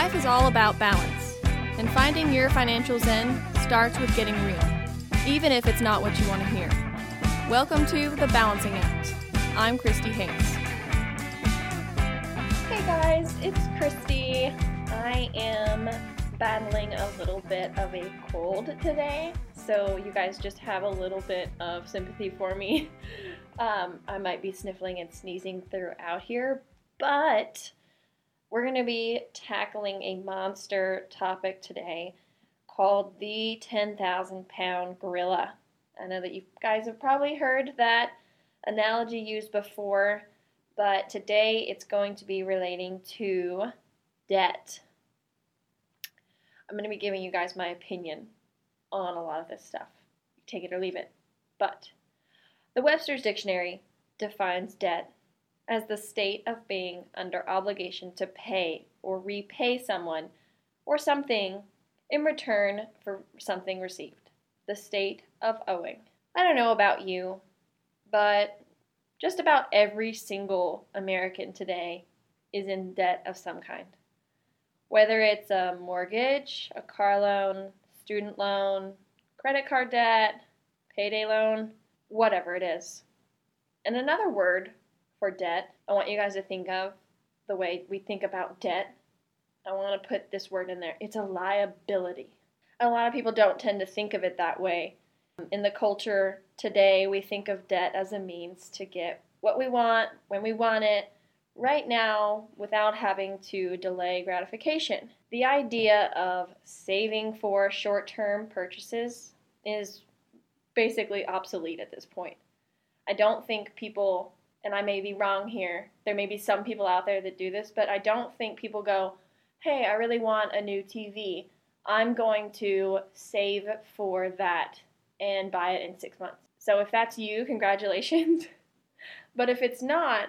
Life is all about balance, and finding your financial zen starts with getting real, even if it's not what you want to hear. Welcome to The Balancing Act. I'm Christy Hanks. Hey guys, it's Christy. I am battling a little bit of a cold today, so you guys just have a little bit of sympathy for me. I might be sniffling and sneezing throughout here, but we're going to be tackling a monster topic today called the 10,000-pound gorilla. I know that you guys have probably heard that analogy used before, but today it's going to be relating to debt. I'm going to be giving you guys my opinion on a lot of this stuff. Take it or leave it. But the Webster's Dictionary defines debt as the state of being under obligation to pay or repay someone or something in return for something received. The state of owing. I don't know about you, but just about every single American today is in debt of some kind. Whether it's a mortgage, a car loan, student loan, credit card debt, payday loan, whatever it is. And another word for debt, I want you guys to think of the way we think about debt. I want to put this word in there. It's a liability. A lot of people don't tend to think of it that way. In the culture today, we think of debt as a means to get what we want, when we want it, right now, without having to delay gratification. The idea of saving for short-term purchases is basically obsolete at this point. I don't think people, and I may be wrong here, there may be some people out there that do this, but I don't think people go, hey, I really want a new TV. I'm going to save for that and buy it in 6 months. So if that's you, congratulations. But if it's not,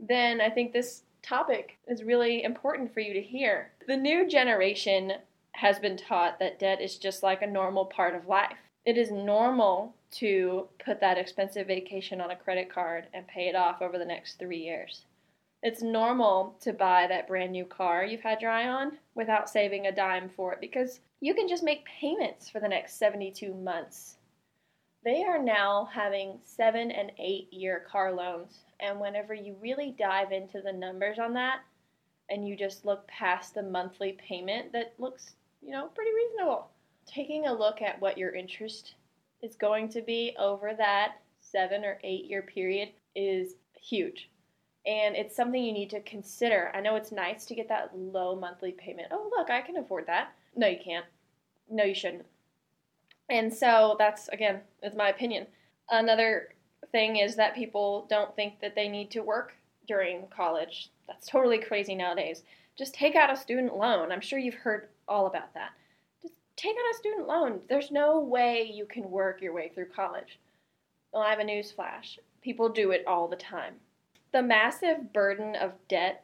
then I think this topic is really important for you to hear. The new generation has been taught that debt is just like a normal part of life. It is normal to put that expensive vacation on a credit card and pay it off over the next 3 years. It's normal to buy that brand new car you've had your eye on without saving a dime for it because you can just make payments for the next 72 months. They are now having 7- and 8-year car loans, and whenever you really dive into the numbers on that and you just look past the monthly payment that looks, pretty reasonable. Taking a look at what your interest is going to be over that 7- or 8-year period is huge. And it's something you need to consider. I know it's nice to get that low monthly payment. Oh, look, I can afford that. No, you can't. No, you shouldn't. And so that's, again, it's my opinion. Another thing is that people don't think that they need to work during college. That's totally crazy nowadays. Just take out a student loan. I'm sure you've heard all about that. Just take out a student loan. There's no way you can work your way through college. Well, I have a news flash. People do it all the time. The massive burden of debt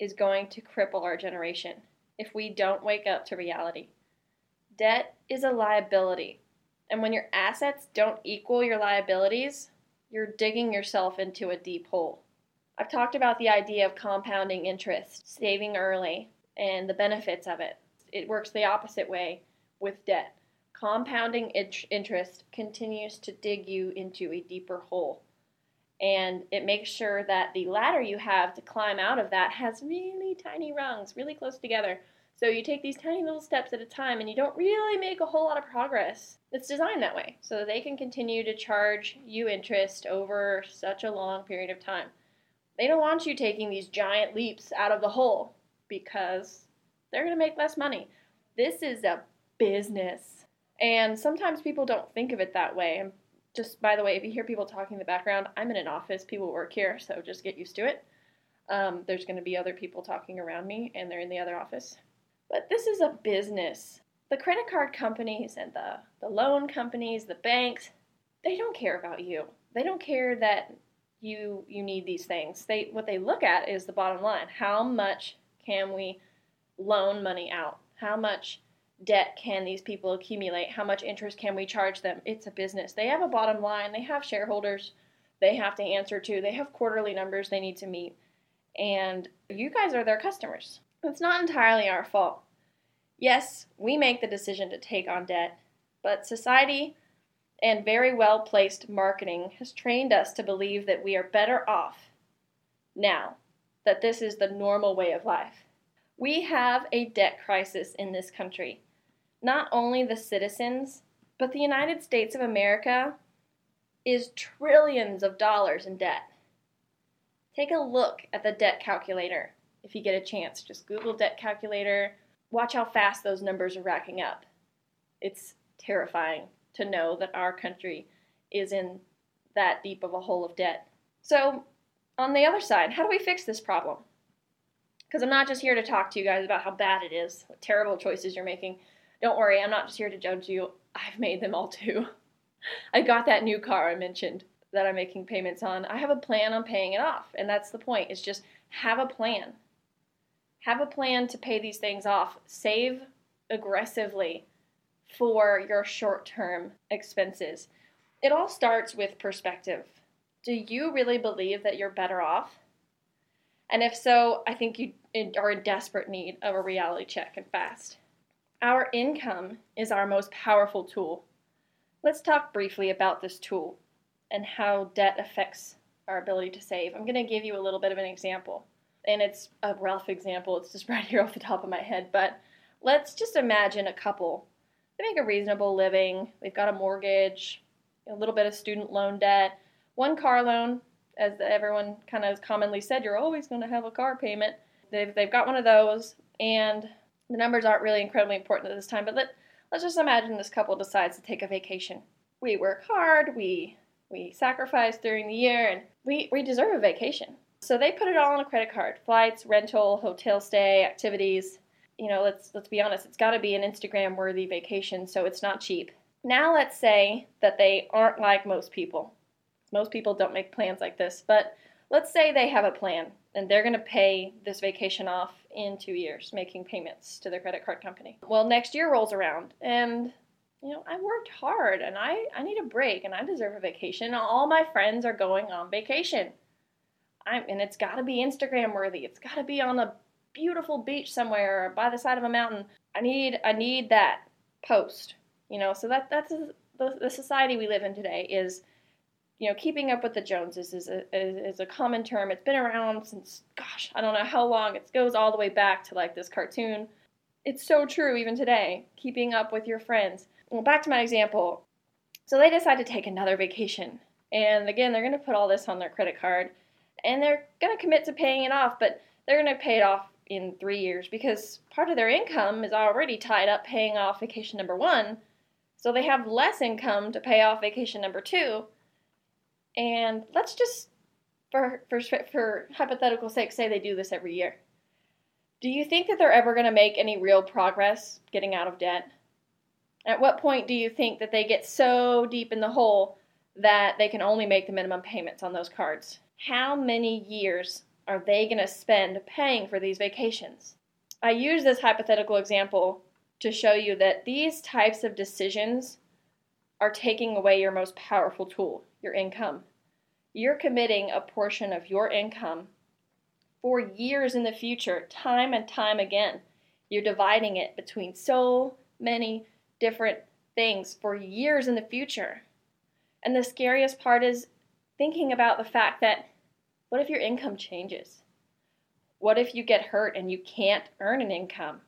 is going to cripple our generation if we don't wake up to reality. Debt is a liability, and when your assets don't equal your liabilities, you're digging yourself into a deep hole. I've talked about the idea of compounding interest, saving early, and the benefits of it. It works the opposite way with debt. Compounding interest continues to dig you into a deeper hole. And it makes sure that the ladder you have to climb out of that has really tiny rungs, really close together. So you take these tiny little steps at a time and you don't really make a whole lot of progress. It's designed that way, so that they can continue to charge you interest over such a long period of time. They don't want you taking these giant leaps out of the hole because they're going to make less money. This is a business. And sometimes people don't think of it that way. Just, by the way, if you hear people talking in the background, I'm in an office. People work here, so just get used to it. There's going to be other people talking around me, and they're in the other office. But this is a business. The credit card companies and the loan companies, the banks, they don't care about you. They don't care that you need these things. What they look at is the bottom line. How much can we loan money out? How much debt can these people accumulate? How much interest can we charge them? It's a business. They have a bottom line. They have shareholders they have to answer to. They have quarterly numbers they need to meet. And you guys are their customers. It's not entirely our fault. Yes, we make the decision to take on debt, but society and very well-placed marketing has trained us to believe that we are better off now, that this is the normal way of life. We have a debt crisis in this country. Not only the citizens, but the United States of America is trillions of dollars in debt. Take a look at the debt calculator. If you get a chance, just Google debt calculator. Watch how fast those numbers are racking up. It's terrifying to know that our country is in that deep of a hole of debt. So, on the other side, how do we fix this problem? Because I'm not just here to talk to you guys about how bad it is, what terrible choices you're making. Don't worry, I'm not just here to judge you. I've made them all too. I got that new car I mentioned that I'm making payments on. I have a plan on paying it off, and that's the point. It's just have a plan. Have a plan to pay these things off. Save aggressively for your short-term expenses. It all starts with perspective. Do you really believe that you're better off? And if so, I think you are in desperate need of a reality check and fast. Our income is our most powerful tool. Let's talk briefly about this tool and how debt affects our ability to save. I'm going to give you a little bit of an example, and it's a rough example. It's just right here off the top of my head, but let's just imagine a couple. They make a reasonable living. They've got a mortgage, a little bit of student loan debt, one car loan. As everyone kind of commonly said, you're always going to have a car payment. They've got one of those, and the numbers aren't really incredibly important at this time, but let's just imagine this couple decides to take a vacation. We work hard, we sacrifice during the year, and we deserve a vacation. So they put it all on a credit card. Flights, rental, hotel stay, activities. You know, let's be honest, it's got to be an Instagram-worthy vacation, so it's not cheap. Now let's say that they aren't like most people. Most people don't make plans like this, but let's say they have a plan and they're going to pay this vacation off in 2 years, making payments to their credit card company. Well, next year rolls around and, you know, I worked hard and I need a break and I deserve a vacation. All my friends are going on vacation. And it's got to be Instagram worthy. It's got to be on a beautiful beach somewhere or by the side of a mountain. I need that post, you know, so that's the society we live in today is, you know, keeping up with the Joneses is a common term. It's been around since, gosh, I don't know how long. It goes all the way back to, like, this cartoon. It's so true even today, keeping up with your friends. Well, back to my example. So they decide to take another vacation. And, again, they're going to put all this on their credit card. And they're going to commit to paying it off, but they're going to pay it off in 3 years because part of their income is already tied up paying off vacation number one. So they have less income to pay off vacation number two. And let's just, for hypothetical sake, say they do this every year. Do you think that they're ever going to make any real progress getting out of debt? At what point do you think that they get so deep in the hole that they can only make the minimum payments on those cards? How many years are they going to spend paying for these vacations? I use this hypothetical example to show you that these types of decisions are taking away your most powerful tool, your income. You're committing a portion of your income for years in the future, time and time again. You're dividing it between so many different things for years in the future. And the scariest part is thinking about the fact that what if your income changes? What if you get hurt and you can't earn an income?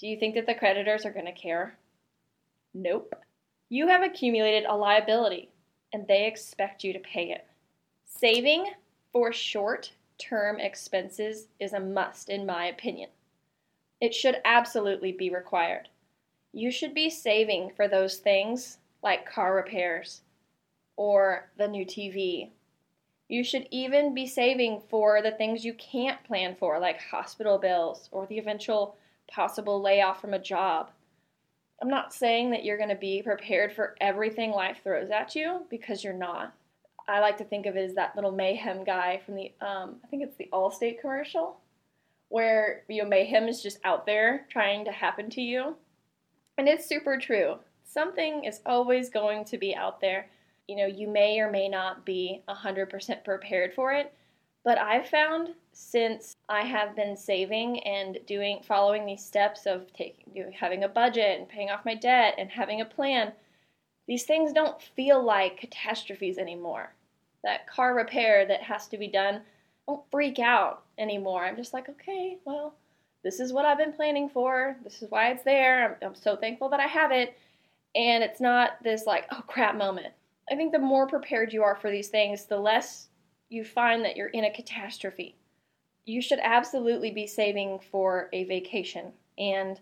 Do you think that the creditors are going to care? Nope. You have accumulated a liability, and they expect you to pay it. Saving for short-term expenses is a must, in my opinion. It should absolutely be required. You should be saving for those things like car repairs or the new TV. You should even be saving for the things you can't plan for, like hospital bills or the eventual possible layoff from a job. I'm not saying that you're going to be prepared for everything life throws at you, because you're not. I like to think of it as that little Mayhem guy from the, I think it's the Allstate commercial, where, you know, mayhem is just out there trying to happen to you. And it's super true. Something is always going to be out there. You know, you may or may not be 100% prepared for it, But I've found since I have been saving and following these steps of having a budget and paying off my debt and having a plan, these things don't feel like catastrophes anymore. That car repair that has to be done, I don't freak out anymore. I'm just like, okay, well, this is what I've been planning for. This is why it's there. I'm so thankful that I have it. And it's not this like, oh crap moment. I think the more prepared you are for these things, the less you find that you're in a catastrophe. You should absolutely be saving for a vacation. And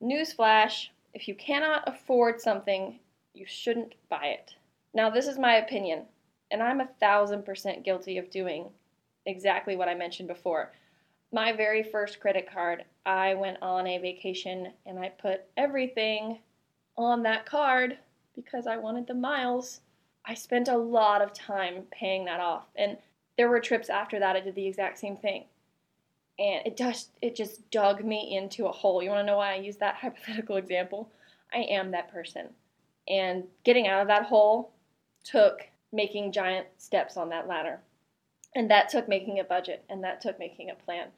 newsflash, if you cannot afford something, you shouldn't buy it. Now, this is my opinion. And I'm 1,000% guilty of doing exactly what I mentioned before. My very first credit card, I went on a vacation and I put everything on that card because I wanted the miles. I spent a lot of time paying that off. And there were trips after that I did the exact same thing. And it just dug me into a hole. You want to know why I use that hypothetical example? I am that person. And getting out of that hole took making giant steps on that ladder. And that took making a budget, and that took making a plan,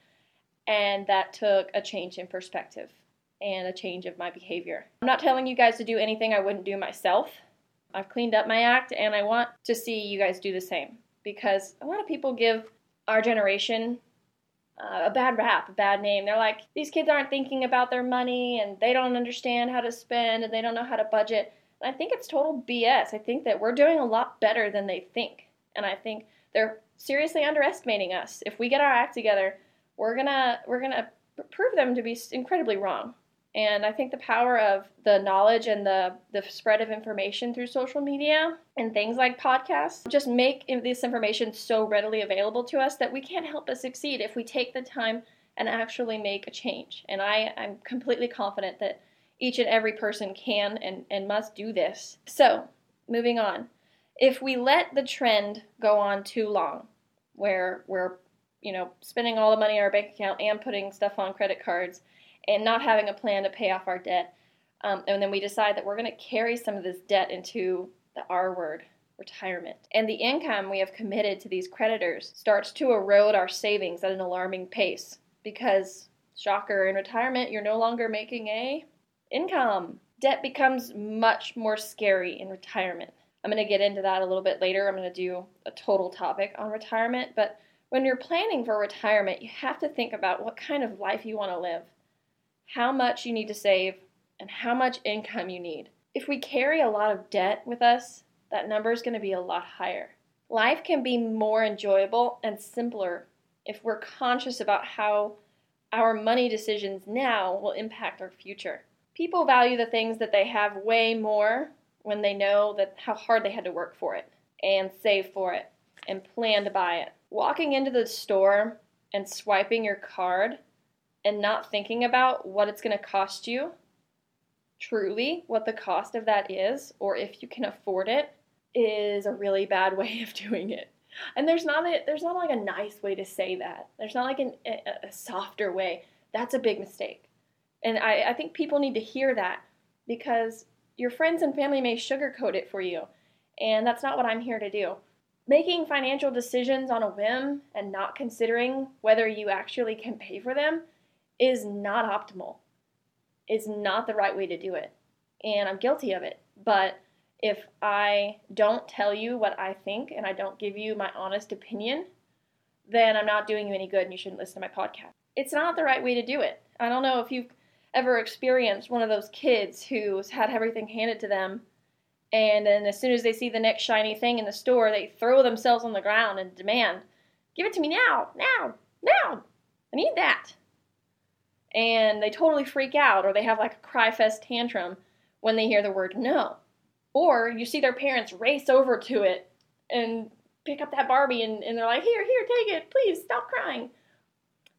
and that took a change in perspective and a change of my behavior. I'm not telling you guys to do anything I wouldn't do myself. I've cleaned up my act, and I want to see you guys do the same, because a lot of people give our generation a bad rap, a bad name. They're like, these kids aren't thinking about their money, and they don't understand how to spend, and they don't know how to budget. I think it's total BS. I think that we're doing a lot better than they think. And I think they're seriously underestimating us. If we get our act together, we're gonna prove them to be incredibly wrong. And I think the power of the knowledge and the spread of information through social media and things like podcasts just make this information so readily available to us that we can't help but succeed if we take the time and actually make a change. And I'm completely confident that each and every person can and must do this. So, moving on. If we let the trend go on too long, where we're, spending all the money in our bank account and putting stuff on credit cards and not having a plan to pay off our debt, and then we decide that we're going to carry some of this debt into the R word, retirement, and the income we have committed to these creditors starts to erode our savings at an alarming pace because, shocker, in retirement, you're no longer making a income. Debt becomes much more scary in retirement. I'm going to get into that a little bit later. I'm going to do a total topic on retirement. But when you're planning for retirement, you have to think about what kind of life you want to live, how much you need to save, and how much income you need. If we carry a lot of debt with us, that number is going to be a lot higher. Life can be more enjoyable and simpler if we're conscious about how our money decisions now will impact our future. People value the things that they have way more when they know that how hard they had to work for it and save for it and plan to buy it. Walking into the store and swiping your card and not thinking about what it's going to cost you, truly what the cost of that is, or if you can afford it, is a really bad way of doing it. And there's not like a nice way to say that. There's not like a softer way. That's a big mistake. And I think people need to hear that, because your friends and family may sugarcoat it for you, and that's not what I'm here to do. Making financial decisions on a whim and not considering whether you actually can pay for them is not optimal. It's not the right way to do it, and I'm guilty of it. But if I don't tell you what I think and I don't give you my honest opinion, then I'm not doing you any good and you shouldn't listen to my podcast. It's not the right way to do it. I don't know if you've ever experienced one of those kids who's had everything handed to them, and then as soon as they see the next shiny thing in the store, they throw themselves on the ground and demand, give it to me now, I need that. And they totally freak out, or they have like a cry fest tantrum when they hear the word no. Or you see their parents race over to it and pick up that Barbie, and they're like, here, take it, please, stop crying.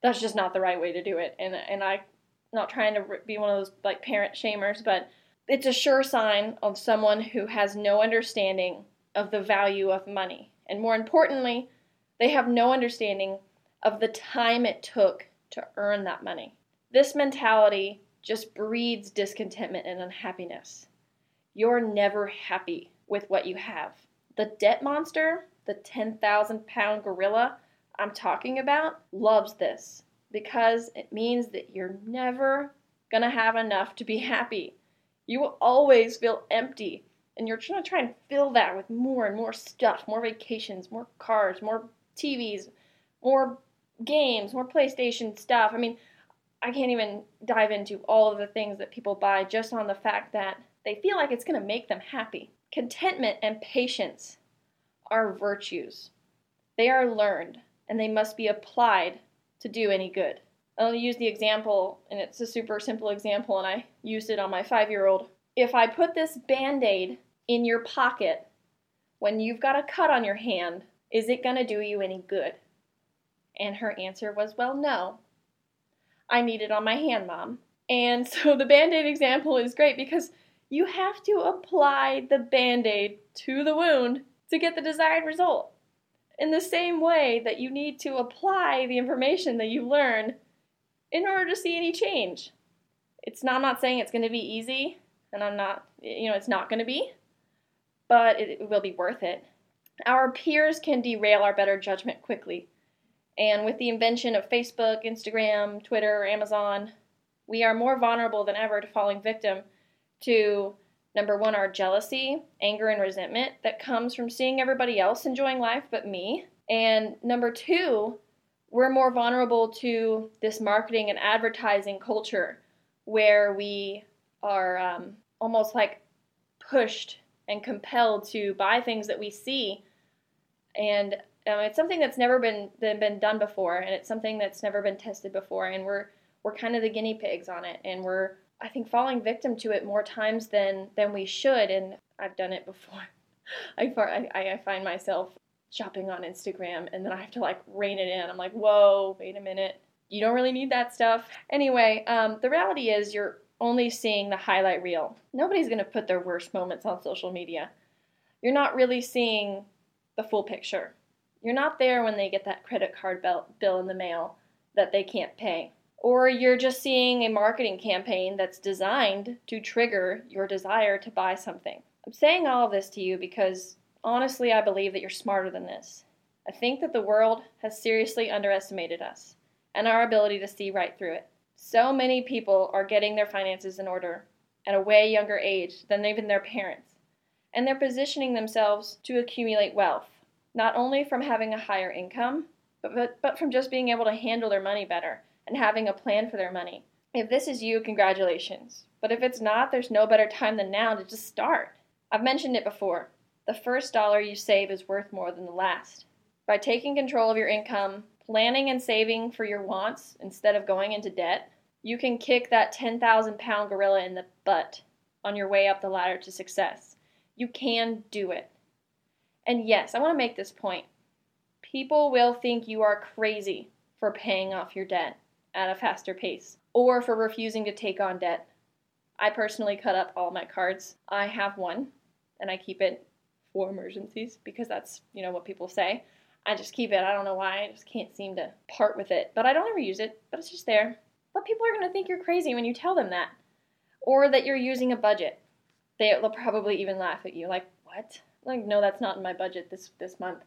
That's just not the right way to do it, and I'm not trying to be one of those like parent shamers, but it's a sure sign of someone who has no understanding of the value of money, and more importantly, they have no understanding of the time it took to earn that money. This mentality just breeds discontentment and unhappiness. You're never happy with what you have. The debt monster, the 10,000-pound gorilla, I'm talking about loves this because it means that you're never going to have enough to be happy. You will always feel empty, and you're going to try and fill that with more and more stuff, more vacations, more cars, more TVs, more games, more PlayStation stuff. I mean, I can't even dive into all of the things that people buy just on the fact that they feel like it's going to make them happy. Contentment and patience are virtues. They are learned, and they must be applied to do any good. I'll use the example, and it's a super simple example, and I used it on my 5-year-old. If I put this Band-Aid in your pocket when you've got a cut on your hand, is it going to do you any good? And her answer was, well, no. I need it on my hand, Mom. And so the Band-Aid example is great because you have to apply the Band-Aid to the wound to get the desired result. In the same way that you need to apply the information that you learn in order to see any change. I'm not saying it's going to be easy, and it's not going to be, but it will be worth it. Our peers can derail our better judgment quickly. And with the invention of Facebook, Instagram, Twitter, Amazon, we are more vulnerable than ever to falling victim to, number one, our jealousy, anger, and resentment that comes from seeing everybody else enjoying life but me. And number two, we're more vulnerable to this marketing and advertising culture where we are almost like pushed and compelled to buy things that we see. And it's something that's never been done before, and it's something that's never been tested before, and we're kind of the guinea pigs on it, and we're, I think, falling victim to it more times than we should, and I've done it before. I find myself shopping on Instagram, and then I have to rein it in. I'm like, whoa, wait a minute. You don't really need that stuff. Anyway, the reality is you're only seeing the highlight reel. Nobody's going to put their worst moments on social media. You're not really seeing the full picture. You're not there when they get that credit card bill in the mail that they can't pay. Or you're just seeing a marketing campaign that's designed to trigger your desire to buy something. I'm saying all of this to you because, honestly, I believe that you're smarter than this. I think that the world has seriously underestimated us and our ability to see right through it. So many people are getting their finances in order at a way younger age than even their parents. And they're positioning themselves to accumulate wealth. Not only from having a higher income, but from just being able to handle their money better and having a plan for their money. If this is you, congratulations. But if it's not, there's no better time than now to just start. I've mentioned it before. The first dollar you save is worth more than the last. By taking control of your income, planning and saving for your wants instead of going into debt, you can kick that 10,000-pound gorilla in the butt on your way up the ladder to success. You can do it. And yes, I want to make this point. People will think you are crazy for paying off your debt at a faster pace or for refusing to take on debt. I personally cut up all my cards. I have one, and I keep it for emergencies because that's, what people say. I just keep it. I don't know why. I just can't seem to part with it. But I don't ever use it, but it's just there. But people are going to think you're crazy when you tell them that or that you're using a budget. They'll probably even laugh at you like, what? No, that's not in my budget this month.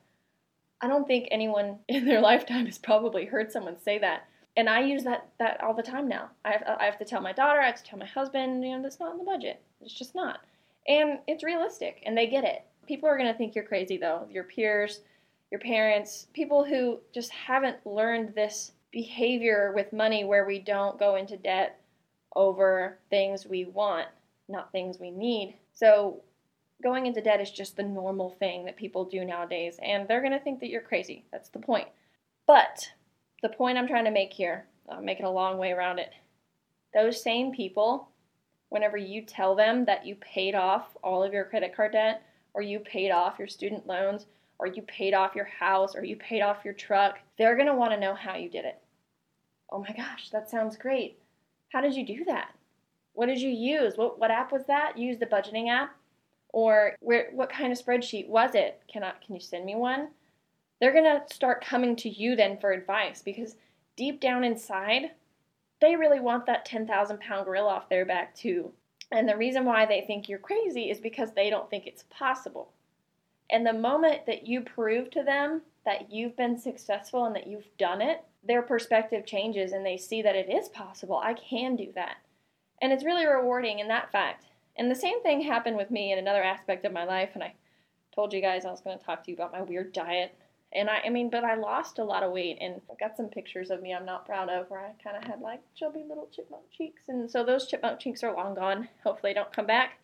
I don't think anyone in their lifetime has probably heard someone say that. And I use that all the time now. I have to tell my daughter, I have to tell my husband, that's not in the budget. It's just not. And it's realistic, and they get it. People are going to think you're crazy, though. Your peers, your parents, people who just haven't learned this behavior with money where we don't go into debt over things we want, not things we need. So going into debt is just the normal thing that people do nowadays, and they're going to think that you're crazy. That's the point. But the point I'm trying to make here, I'll make it a long way around it. Those same people, whenever you tell them that you paid off all of your credit card debt, or you paid off your student loans, or you paid off your house, or you paid off your truck, they're going to want to know how you did it. Oh my gosh, that sounds great. How did you do that? What did you use? What app was that? You used the budgeting app? Or what kind of spreadsheet was it? Can you send me one? They're going to start coming to you then for advice because deep down inside, they really want that 10,000-pound gorilla off their back too. And the reason why they think you're crazy is because they don't think it's possible. And the moment that you prove to them that you've been successful and that you've done it, their perspective changes and they see that it is possible. I can do that. And it's really rewarding in that fact. And the same thing happened with me in another aspect of my life. And I told you guys I was going to talk to you about my weird diet. And I lost a lot of weight, and I got some pictures of me I'm not proud of where I kind of had like chubby little chipmunk cheeks. And so those chipmunk cheeks are long gone. Hopefully they don't come back.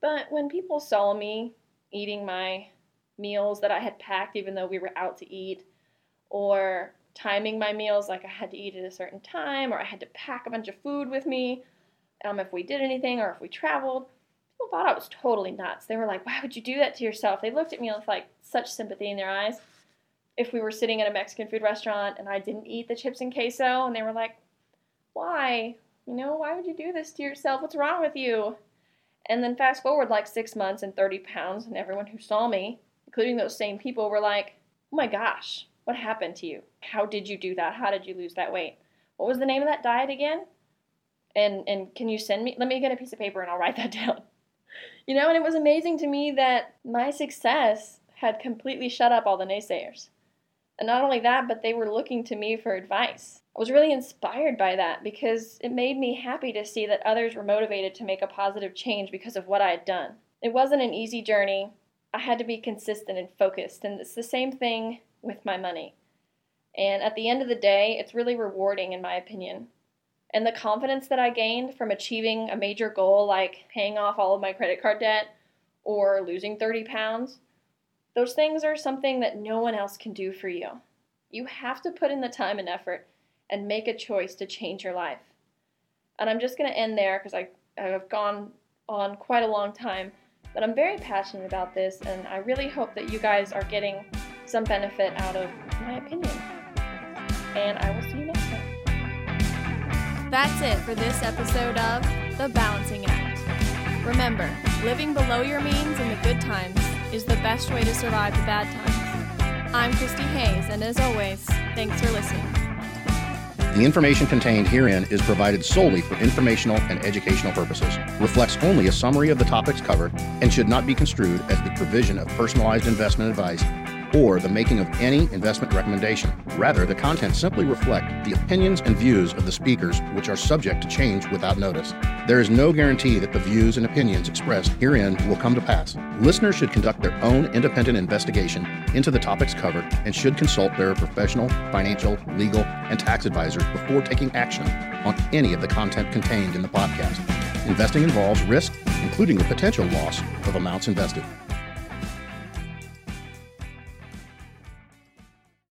But when people saw me eating my meals that I had packed even though we were out to eat, or timing my meals, like I had to eat at a certain time, or I had to pack a bunch of food with me if we did anything or if we traveled, people thought I was totally nuts. They were like, why would you do that to yourself? They looked at me with like such sympathy in their eyes. If we were sitting at a Mexican food restaurant and I didn't eat the chips and queso, and they were like, why? You know, why would you do this to yourself? What's wrong with you? And then fast forward like 6 months and 30 pounds, and everyone who saw me, including those same people, were like, oh my gosh, what happened to you? How did you do that? How did you lose that weight? What was the name of that diet again? And can you send me, let me get a piece of paper and I'll write that down. You know, and it was amazing to me that my success had completely shut up all the naysayers. And not only that, but they were looking to me for advice. I was really inspired by that because it made me happy to see that others were motivated to make a positive change because of what I had done. It wasn't an easy journey. I had to be consistent and focused, and it's the same thing with my money. And at the end of the day, it's really rewarding in my opinion. And the confidence that I gained from achieving a major goal like paying off all of my credit card debt or losing 30 pounds, those things are something that no one else can do for you. You have to put in the time and effort and make a choice to change your life. And I'm just going to end there because I have gone on quite a long time, but I'm very passionate about this, and I really hope that you guys are getting some benefit out of my opinion. And I will see you next time. That's it for this episode of The Balancing Act. Remember, living below your means in the good times is the best way to survive the bad times. I'm Christy Hayes, and as always, thanks for listening. The information contained herein is provided solely for informational and educational purposes, reflects only a summary of the topics covered, and should not be construed as the provision of personalized investment advice or the making of any investment recommendation. Rather, the content simply reflect the opinions and views of the speakers, which are subject to change without notice. There is no guarantee that the views and opinions expressed herein will come to pass. Listeners should conduct their own independent investigation into the topics covered and should consult their professional, financial, legal, and tax advisors before taking action on any of the content contained in the podcast. Investing involves risk, including the potential loss of amounts invested.